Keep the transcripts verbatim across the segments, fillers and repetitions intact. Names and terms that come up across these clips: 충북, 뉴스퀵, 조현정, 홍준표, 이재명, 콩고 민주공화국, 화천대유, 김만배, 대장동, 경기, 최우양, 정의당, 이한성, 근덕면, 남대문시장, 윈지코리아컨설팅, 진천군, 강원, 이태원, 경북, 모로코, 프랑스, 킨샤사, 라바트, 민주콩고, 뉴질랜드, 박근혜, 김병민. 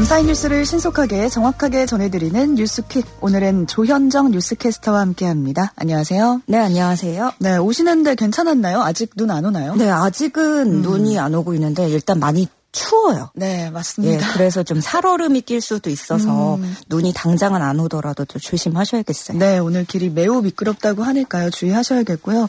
감사의 뉴스를 신속하게 정확하게 전해드리는 뉴스퀵. 오늘은 조현정 뉴스캐스터와 함께합니다. 안녕하세요. 네, 안녕하세요. 네, 오시는데 괜찮았나요? 아직 눈 안 오나요? 네, 아직은 음. 눈이 안 오고 있는데 일단 많이 추워요. 네, 맞습니다. 예, 그래서 좀 살얼음이 낄 수도 있어서 음. 눈이 당장은 안 오더라도 좀 조심하셔야겠어요. 네, 오늘 길이 매우 미끄럽다고 하니까요. 주의하셔야겠고요.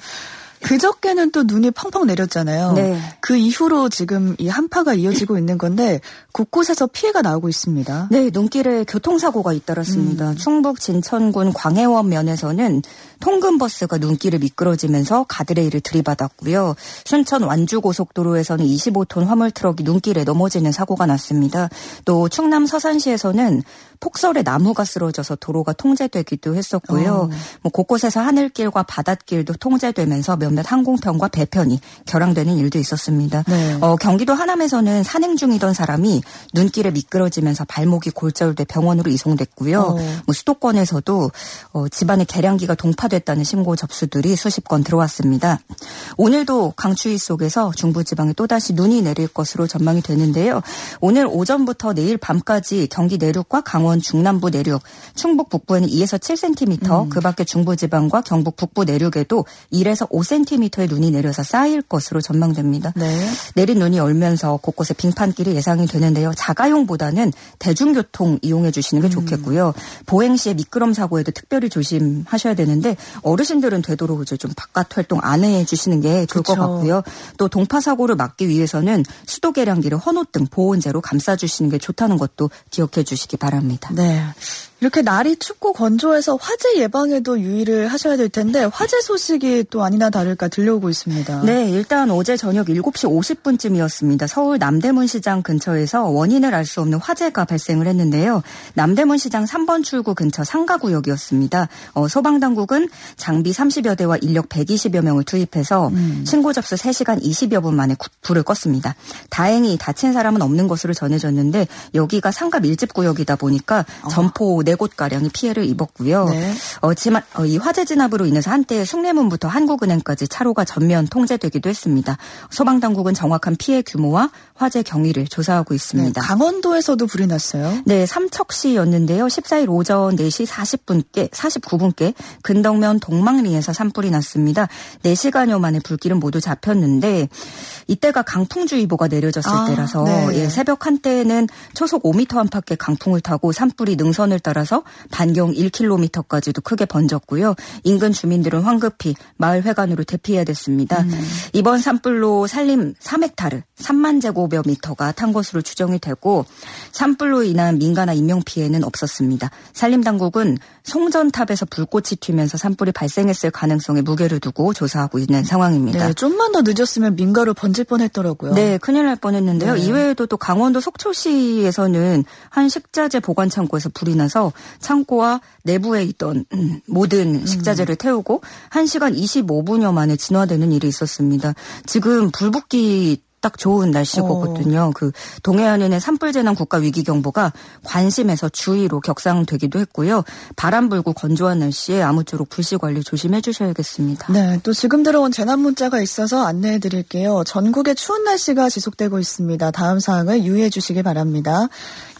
그저께는 또 눈이 펑펑 내렸잖아요. 네. 그 이후로 지금 이 한파가 이어지고 있는 건데 곳곳에서 피해가 나오고 있습니다. 네, 눈길에 교통사고가 잇따랐습니다. 음. 충북 진천군 광해원 면에서는 통근버스가 눈길을 미끄러지면서 가드레일을 들이받았고요. 순천 완주고속도로에서는 이십오 톤 화물트럭이 눈길에 넘어지는 사고가 났습니다. 또 충남 서산시에서는 폭설에 나무가 쓰러져서 도로가 통제되기도 했었고요. 어. 뭐 곳곳에서 하늘길과 바닷길도 통제되면서 몇몇 항공편과 배편이 결항되는 일도 있었습니다. 네. 어, 경기도 하남에서는 산행 중이던 사람이 눈길에 미끄러지면서 발목이 골절돼 병원으로 이송됐고요. 어. 뭐 수도권에서도 어, 집안에 계량기가 동파됐다는 신고 접수들이 수십 건 들어왔습니다. 오늘도 강추위 속에서 중부지방에 또다시 눈이 내릴 것으로 전망이 되는데요. 오늘 오전부터 내일 밤까지 경기 내륙과 강원 중남부 내륙, 충북 북부에는 이에서 칠 센티미터, 음. 그 밖에 중부지방과 경북 북부 내륙에도 일에서 오 센티미터의 눈이 내려서 쌓일 것으로 전망됩니다. 네. 내린 눈이 얼면서 곳곳에 빙판길이 예상이 되는데요. 자가용보다는 대중교통 이용해 주시는 게 음. 좋겠고요. 보행 시에 미끄럼 사고에도 특별히 조심하셔야 되는데 어르신들은 되도록 이제 좀 바깥 활동 안 해 주시는 게 좋을 그쵸. 것 같고요. 또 동파 사고를 막기 위해서는 수도 계량기를 헌옷등 보온재로 감싸 주시는 게 좋다는 것도 기억해 주시기 바랍니다. 네. 이렇게 날이 춥고 건조해서 화재 예방에도 유의를 하셔야 될 텐데 화재 소식이 또 아니나 다를까 들려오고 있습니다. 네, 일단 어제 저녁 일곱시 오십분쯤이었습니다. 서울 남대문시장 근처에서 원인을 알 수 없는 화재가 발생을 했는데요. 남대문시장 삼 번 출구 근처 상가구역이었습니다. 어, 소방당국은 장비 삼십여 대와 인력 백이십여 명을 투입해서 음. 신고 접수 세 시간 이십여 분 만에 구, 불을 껐습니다. 다행히 다친 사람은 없는 것으로 전해졌는데 여기가 상가 밀집 구역이다 보니까 어. 점포 네 곳가량이 피해를 입었고요. 네. 어, 지만, 어, 이 화재 진압으로 인해서 한때 숭례문부터 한국은행까지 차로가 전면 통제되기도 했습니다. 소방당국은 정확한 피해 규모와 화재 경위를 조사하고 있습니다. 네, 강원도에서도 불이 났어요? 네, 삼척시였는데요. 십사일 오전 네시 사십분께, 사십구분께 근덕면 동망리에서 산불이 났습니다. 네 시간여 만에 불길은 모두 잡혔는데 이때가 강풍주의보가 내려졌을 아, 때라서 네. 예, 새벽 한때에는 초속 오 미터 안팎의 강풍을 타고 산불이 능선을 따라 따라서 반경 일 킬로미터까지도 크게 번졌고요. 인근 주민들은 황급히 마을 회관으로 대피해야 됐습니다. 음. 이번 산불로 산림 삼 헥타르 삼만 제곱여 미터가 탄 것으로 추정이 되고 산불로 인한 민가나 인명피해는 없었습니다. 산림당국은 송전탑에서 불꽃이 튀면서 산불이 발생했을 가능성에 무게를 두고 조사하고 있는 상황입니다. 네, 좀만 더 늦었으면 민가로 번질 뻔했더라고요. 네, 큰일 날 뻔했는데요. 네. 이외에도 또 강원도 속초시에서는 한 식자재 보관 창고에서 불이 나서 창고와 내부에 있던 모든 식자재를 태우고 한 시간 이십오분여 만에 진화되는 일이 있었습니다. 지금 불 붙기 딱 좋은 날씨거든요. 어. 그 동해안에는 산불재난국가위기경보가 관심에서 주의로 격상되기도 했고요. 바람 불고 건조한 날씨에 아무쪼록 불씨관리 조심해 주셔야겠습니다. 네, 또 지금 들어온 재난문자가 있어서 안내해 드릴게요. 전국에 추운 날씨가 지속되고 있습니다. 다음 사항을 유의해 주시기 바랍니다.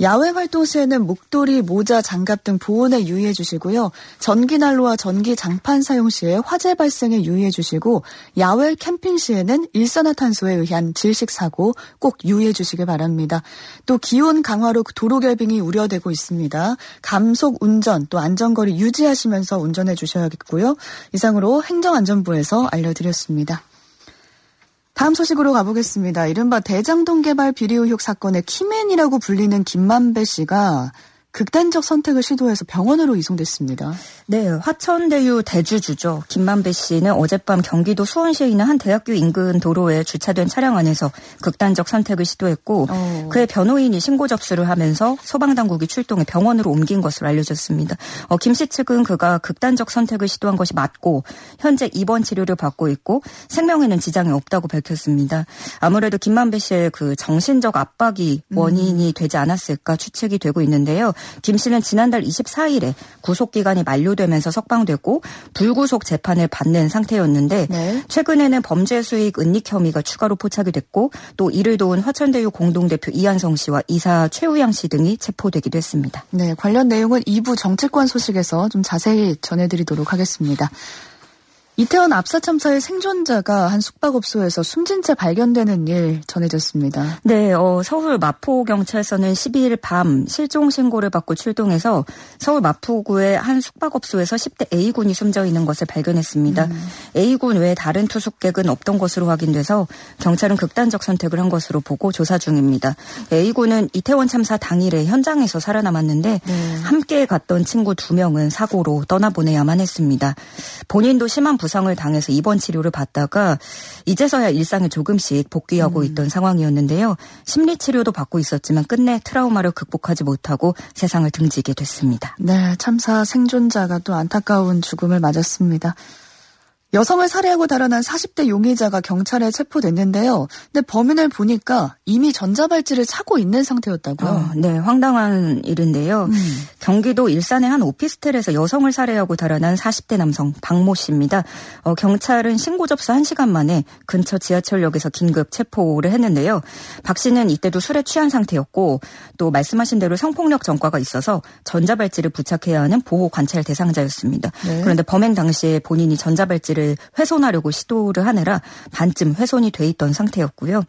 야외 활동 시에는 목도리, 모자, 장갑 등 보온에 유의해 주시고요. 전기난로와 전기장판 사용 시에 화재 발생에 유의해 주시고 야외 캠핑 시에는 일산화탄소에 의한 질 식사고 꼭 유의해 주시길 바랍니다. 또 기온 강화로 도로결빙이 우려되고 있습니다. 감속 운전 또 안전거리 유지하시면서 운전해 주셔야겠고요. 이상으로 행정안전부에서 알려드렸습니다. 다음 소식으로 가보겠습니다. 이른바 대장동 개발 비리 의혹 사건의 키맨이라고 불리는 김만배 씨가 극단적 선택을 시도해서 병원으로 이송됐습니다. 네, 화천대유 대주주죠. 김만배 씨는 어젯밤 경기도 수원시에 있는 한 대학교 인근 도로에 주차된 차량 안에서 극단적 선택을 시도했고 어. 그의 변호인이 신고 접수를 하면서 소방당국이 출동해 병원으로 옮긴 것으로 알려졌습니다. 어, 김 씨 측은 그가 극단적 선택을 시도한 것이 맞고 현재 입원 치료를 받고 있고 생명에는 지장이 없다고 밝혔습니다. 아무래도 김만배 씨의 그 정신적 압박이 원인이 음. 되지 않았을까 추측이 되고 있는데요. 김 씨는 지난달 이십사일에 구속기간이 만료되면서 석방됐고 불구속 재판을 받는 상태였는데 네. 최근에는 범죄 수익 은닉 혐의가 추가로 포착이 됐고 또 이를 도운 화천대유 공동대표 이한성 씨와 이사 최우양 씨 등이 체포되기도 했습니다. 네, 관련 내용은 이 부 정치권 소식에서 좀 자세히 전해드리도록 하겠습니다. 이태원 압사 참사의 생존자가 한 숙박업소에서 숨진 채 발견되는 일 전해졌습니다. 네, 어, 서울 마포경찰서는 십이일 밤 실종신고를 받고 출동해서 서울 마포구의 한 숙박업소에서 십대 A군이 숨져 있는 것을 발견했습니다. 음. A군 외에 다른 투숙객은 없던 것으로 확인돼서 경찰은 극단적 선택을 한 것으로 보고 조사 중입니다. A군은 이태원 참사 당일에 현장에서 살아남았는데 네. 함께 갔던 친구 두 명은 사고로 떠나보내야만 했습니다. 본인도 심한 부상 부상을 당해서 입원 치료를 받다가 이제서야 일상에 조금씩 복귀하고 음. 있던 상황이었는데요. 심리치료도 받고 있었지만 끝내 트라우마를 극복하지 못하고 세상을 등지게 됐습니다. 네, 참사 생존자가 또 안타까운 죽음을 맞았습니다. 여성을 살해하고 달아난 사십대 용의자가 경찰에 체포됐는데요. 근데 범인을 보니까 이미 전자발찌를 차고 있는 상태였다고요. 어, 네, 황당한 일인데요. 음. 경기도 일산의 한 오피스텔에서 여성을 살해하고 달아난 사십대 남성 박모 씨입니다. 어, 경찰은 신고 접수 한 시간 만에 근처 지하철역에서 긴급 체포를 했는데요. 박 씨는 이때도 술에 취한 상태였고 또 말씀하신 대로 성폭력 전과가 있어서 전자발찌를 부착해야 하는 보호 관찰 대상자였습니다. 네. 그런데 범행 당시에 본인이 전자발찌를 훼손하려고 시도를 하느라 반쯤 훼손이 돼 있던 상태였고요.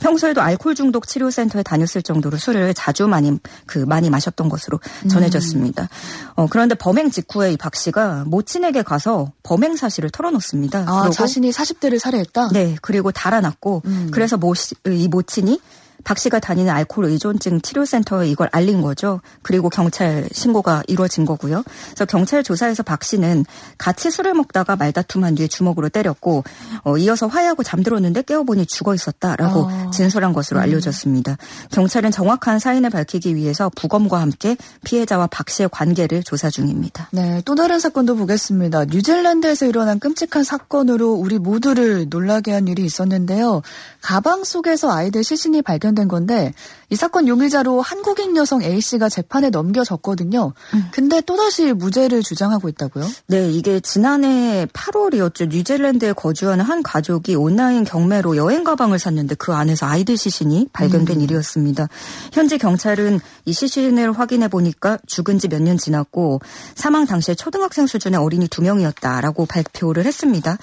평소에도 알코올 중독 치료센터에 다녔을 정도로 술을 자주 많이 그 많이 마셨던 것으로 전해졌습니다. 음. 어, 그런데 범행 직후에 이 박 씨가 모친에게 가서 범행 사실을 털어놓습니다. 아, 그리고, 자신이 사십대를 살해했다? 네, 그리고 달아났고 음. 그래서 모 씨, 이 모친이 박 씨가 다니는 알코올 의존증 치료센터에 이걸 알린 거죠. 그리고 경찰 신고가 이루어진 거고요. 그래서 경찰 조사에서 박 씨는 같이 술을 먹다가 말다툼한 뒤에 주먹으로 때렸고 어, 이어서 화해하고 잠들었는데 깨어보니 죽어 있었다라고 아. 진술한 것으로 알려졌습니다. 경찰은 정확한 사인을 밝히기 위해서 부검과 함께 피해자와 박 씨의 관계를 조사 중입니다. 네, 또 다른 사건도 보겠습니다. 뉴질랜드에서 일어난 끔찍한 사건으로 우리 모두를 놀라게 한 일이 있었는데요. 가방 속에서 아이들 시신이 발견 된 건데 이 사건 용의자로 한국인 여성 A씨가 재판에 넘겨졌거든요. 음. 근데 또다시 무죄를 주장하고 있다고요? 네, 이게 지난해 팔월이었죠. 뉴질랜드에 거주하는 한 가족이 온라인 경매로 여행 가방을 샀는데 그 안에서 아이들 시신이 발견된 음. 일이었습니다. 현지 경찰은 이 시신을 확인해 보니까 죽은 지 몇 년 지났고 사망 당시에 초등학생 수준의 어린이 두 명이었다라고 발표를 했습니다.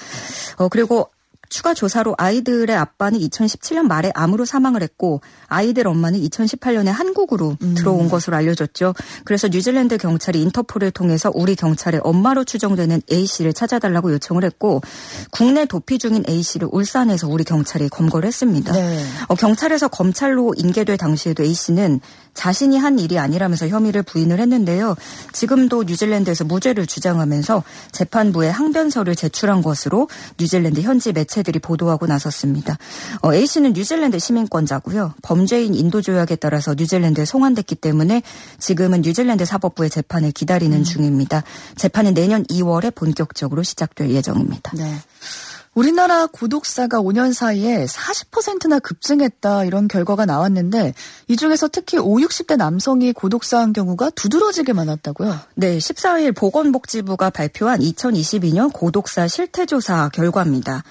어, 그리고 추가 조사로 아이들의 아빠는 이천십칠년 말에 암으로 사망을 했고 아이들 엄마는 이천십팔년에 한국으로 음. 들어온 것으로 알려졌죠. 그래서 뉴질랜드 경찰이 인터폴을 통해서 우리 경찰의 엄마로 추정되는 A씨를 찾아달라고 요청을 했고 국내 도피 중인 A씨를 울산에서 우리 경찰이 검거를 했습니다. 네. 어, 경찰에서 검찰로 인계될 당시에도 A씨는 자신이 한 일이 아니라면서 혐의를 부인을 했는데요. 지금도 뉴질랜드에서 무죄를 주장하면서 재판부에 항변서를 제출한 것으로 뉴질랜드 현지 매체 들이 보도하고 나섰습니다. 어, A씨는 뉴질랜드 시민권자고요. 범죄인 인도조약에 따라서 뉴질랜드에 송환됐기 때문에 지금은 뉴질랜드 사법부의 재판을 기다리는 음. 중입니다. 재판은 내년 이월에 본격적으로 시작될 예정입니다. 네. 우리나라 고독사가 오 년 사이에 사십 퍼센트나 급증했다 이런 결과가 나왔는데 이 중에서 특히 오십, 육십대 남성이 고독사한 경우가 두드러지게 많았다고요? 네, 십사일 보건복지부가 발표한 이천이십이년 고독사 실태조사 결과입니다.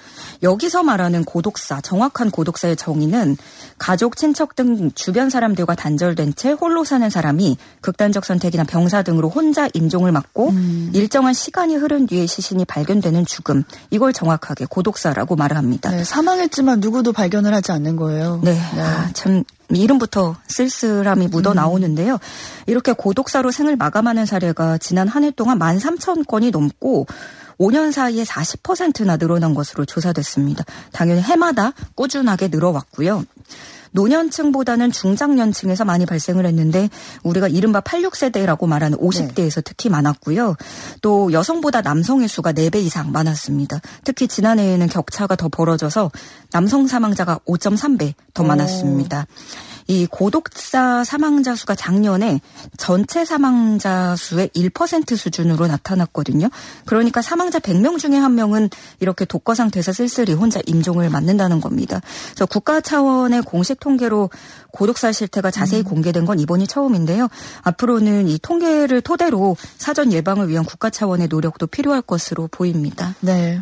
여기서 말하는 고독사, 정확한 고독사의 정의는 가족, 친척 등 주변 사람들과 단절된 채 홀로 사는 사람이 극단적 선택이나 병사 등으로 혼자 인종을 막고 음. 일정한 시간이 흐른 뒤에 시신이 발견되는 죽음, 이걸 정확하게 고독사라고 말을 합니다. 네, 사망했지만 누구도 발견을 하지 않는 거예요. 네, 네. 아, 참 이름부터 쓸쓸함이 묻어나오는데요. 이렇게 고독사로 생을 마감하는 사례가 지난 한 해 동안 만 삼천 건이 넘고 오 년 사이에 사십 퍼센트나 늘어난 것으로 조사됐습니다. 당연히 해마다 꾸준하게 늘어왔고요. 노년층보다는 중장년층에서 많이 발생을 했는데 우리가 이른바 팔, 육세대라고 말하는 오십대에서 네. 특히 많았고요. 또 여성보다 남성의 수가 네 배 이상 많았습니다. 특히 지난해에는 격차가 더 벌어져서 남성 사망자가 오점삼배 더 많았습니다. 이 고독사 사망자 수가 작년에 전체 사망자 수의 일 퍼센트 수준으로 나타났거든요. 그러니까 사망자 백 명 중에 한 명은 이렇게 독거 상태에서 쓸쓸히 혼자 임종을 맞는다는 겁니다. 그래서 국가 차원의 공식 통계로 고독사 실태가 자세히 음. 공개된 건 이번이 처음인데요. 앞으로는 이 통계를 토대로 사전 예방을 위한 국가 차원의 노력도 필요할 것으로 보입니다. 네.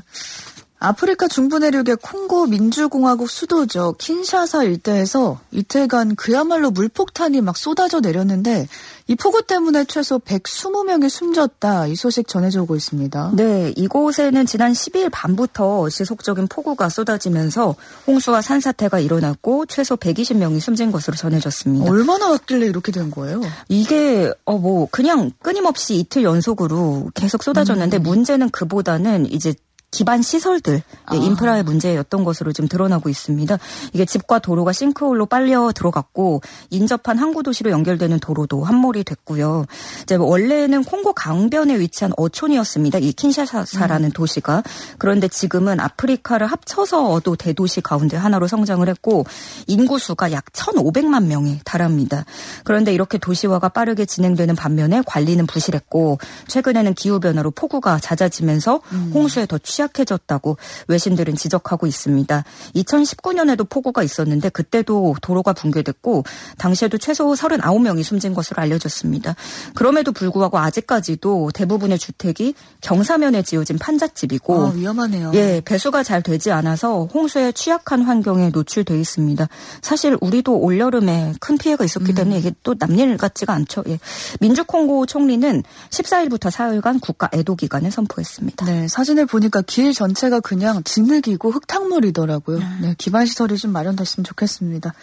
아프리카 중부 내륙의 콩고 민주공화국 수도죠. 킨샤사 일대에서 이틀간 그야말로 물폭탄이 막 쏟아져 내렸는데 이 폭우 때문에 최소 백이십 명이 숨졌다. 이 소식 전해져 오고 있습니다. 네, 이곳에는 지난 십이 일 밤부터 지속적인 폭우가 쏟아지면서 홍수와 산사태가 일어났고 최소 백이십 명이 숨진 것으로 전해졌습니다. 얼마나 왔길래 이렇게 된 거예요? 이게 어, 뭐 그냥 끊임없이 이틀 연속으로 계속 쏟아졌는데 음. 문제는 그보다는 이제 기반 시설들, 아. 인프라의 문제였던 것으로 지금 드러나고 있습니다. 이게 집과 도로가 싱크홀로 빨려 들어갔고 인접한 항구 도시로 연결되는 도로도 함몰이 됐고요. 이제 원래는 콩고 강변에 위치한 어촌이었습니다. 이 킨샤사라는 음. 도시가. 그런데 지금은 아프리카를 합쳐서 얻어 대도시 가운데 하나로 성장을 했고 인구수가 약 천오백만 명에 달합니다. 그런데 이렇게 도시화가 빠르게 진행되는 반면에 관리는 부실했고 최근에는 기후변화로 폭우가 잦아지면서 음. 홍수에 더 취 취약해졌다고 외신들은 지적하고 있습니다. 이천십구 년에도 폭우가 있었는데 그때도 도로가 붕괴됐고 당시에도 최소 삼십구 명이 숨진 것으로 알려졌습니다. 그럼에도 불구하고 아직까지도 대부분의 주택이 경사면에 지어진 판잣집이고 아, 위험하네요. 예, 배수가 잘 되지 않아서 홍수에 취약한 환경에 노출돼 있습니다. 사실 우리도 올여름에 큰 피해가 있었기 음. 때문에 이게 또 남일 같지가 않죠. 예. 민주콩고 총리는 십사 일부터 사흘간 국가 애도 기간을 선포했습니다. 네, 사진을 보니까 길 전체가 그냥 진흙이고 흙탕물이더라고요. 네, 기반시설이 좀 마련됐으면 좋겠습니다.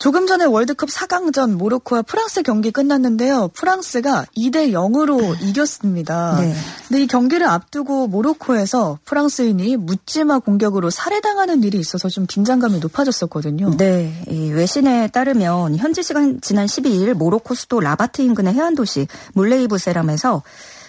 조금 전에 월드컵 사 강전 모로코와 프랑스 경기 끝났는데요. 프랑스가 이 대 영으로 네. 이겼습니다. 네. 근데 이 경기를 앞두고 모로코에서 프랑스인이 묻지마 공격으로 살해당하는 일이 있어서 좀 긴장감이 높아졌었거든요. 네. 이 외신에 따르면 현지 시간 지난 십이 일 모로코 수도 라바트 인근의 해안도시 물레이브세람에서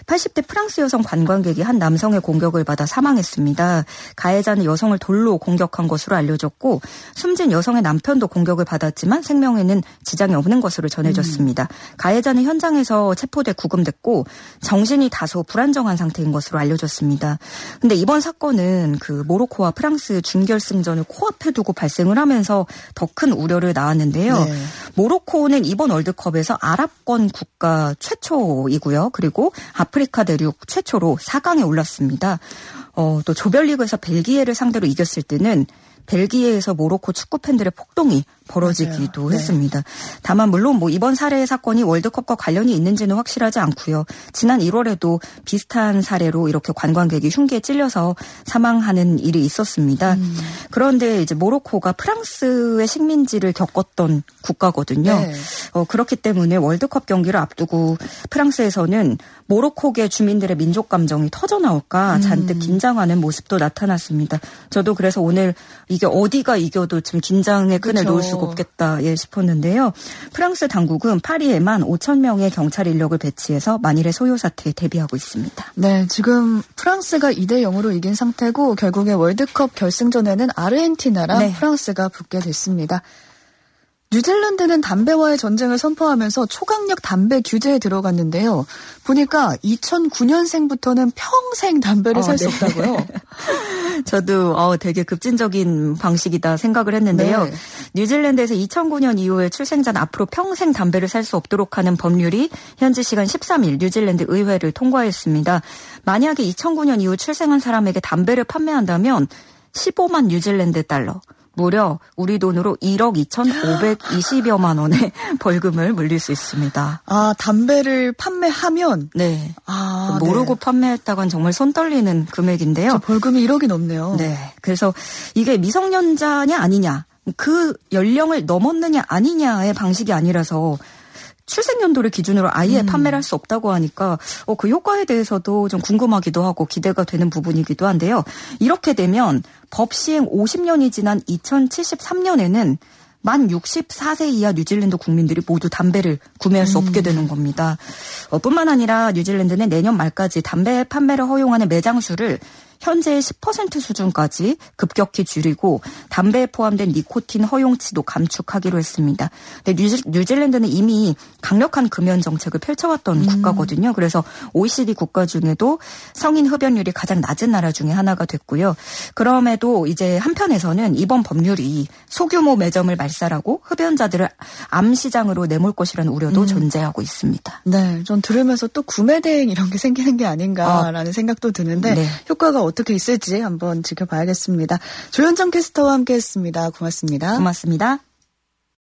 팔십 대 프랑스 여성 관광객이 한 남성의 공격을 받아 사망했습니다. 가해자는 여성을 돌로 공격한 것으로 알려졌고 숨진 여성의 남편도 공격을 받았지만 생명에는 지장이 없는 것으로 전해졌습니다. 음. 가해자는 현장에서 체포돼 구금됐고 정신이 다소 불안정한 상태인 것으로 알려졌습니다. 그런데 이번 사건은 그 모로코와 프랑스 준결승전을 코앞에 두고 발생을 하면서 더 큰 우려를 낳았는데요. 네. 모로코는 이번 월드컵에서 아랍권 국가 최초이고요. 그리고 아프리카 대륙 최초로 사 강에 올랐습니다. 어, 또 조별리그에서 벨기에를 상대로 이겼을 때는 벨기에에서 모로코 축구 팬들의 폭동이 벌어지기도 네. 했습니다. 다만 물론 뭐 이번 사례의 사건이 월드컵과 관련이 있는지는 확실하지 않고요. 지난 일월에도 비슷한 사례로 이렇게 관광객이 흉기에 찔려서 사망하는 일이 있었습니다. 음. 그런데 이제 모로코가 프랑스의 식민지를 겪었던 국가거든요. 네. 어, 그렇기 때문에 월드컵 경기를 앞두고 프랑스에서는 모로코계 주민들의 민족 감정이 터져 나올까 잔뜩 긴장하는 모습도 나타났습니다. 저도 그래서 오늘 이게 어디가 이겨도 지금 긴장의 끈을 놓을 수가 없겠다 예, 싶었는데요. 프랑스 당국은 파리에만 오천 명의 경찰 인력을 배치해서 만일의 소요 사태에 대비하고 있습니다. 네, 지금 프랑스가 이 대 영으로 이긴 상태고 결국에 월드컵 결승전에는 아르헨티나랑 네. 프랑스가 붙게 됐습니다. 뉴질랜드는 담배와의 전쟁을 선포하면서 초강력 담배 규제에 들어갔는데요. 보니까 이천구 년생부터는 평생 담배를 어, 살 수 네. 없다고요. 저도 어, 되게 급진적인 방식이다 생각을 했는데요. 네. 뉴질랜드에서 이천구 년 이후에 출생자는 앞으로 평생 담배를 살 수 없도록 하는 법률이 현지 시간 십삼 일 뉴질랜드 의회를 통과했습니다. 만약에 이천구 년 이후 출생한 사람에게 담배를 판매한다면 십오만 뉴질랜드 달러. 무려 우리 돈으로 일억 이천오백이십여만 원의 벌금을 물릴 수 있습니다. 아, 담배를 판매하면? 네. 아, 모르고 네. 판매했다간 정말 손 떨리는 금액인데요. 저 벌금이 일억이 넘네요. 네. 그래서 이게 미성년자냐 아니냐, 그 연령을 넘었느냐 아니냐의 방식이 아니라서 출생연도를 기준으로 아예 음. 판매를 할 수 없다고 하니까 어, 그 효과에 대해서도 좀 궁금하기도 하고 기대가 되는 부분이기도 한데요. 이렇게 되면 법 시행 오십 년이 지난 이천칠십삼 년에는 만 예순네 살 이하 뉴질랜드 국민들이 모두 담배를 구매할 수 음. 없게 되는 겁니다. 어, 뿐만 아니라 뉴질랜드는 내년 말까지 담배 판매를 허용하는 매장 수를 현재의 십 퍼센트 수준까지 급격히 줄이고 담배에 포함된 니코틴 허용치도 감축하기로 했습니다. 근데 뉴질, 뉴질랜드는 이미 강력한 금연 정책을 펼쳐왔던 음. 국가거든요. 그래서 오이시디 국가 중에도 성인 흡연율이 가장 낮은 나라 중에 하나가 됐고요. 그럼에도 이제 한편에서는 이번 법률이 소규모 매점을 말살하고 흡연자들을 암시장으로 내몰 것이라는 우려도 음. 존재하고 있습니다. 네, 전 들으면서 또 구매 대행 이런 게 생기는 게 아닌가라는 아, 생각도 드는데 네. 효과가 어떻게 있을지 한번 지켜봐야겠습니다. 조현정 캐스터와 함께했습니다. 고맙습니다. 고맙습니다.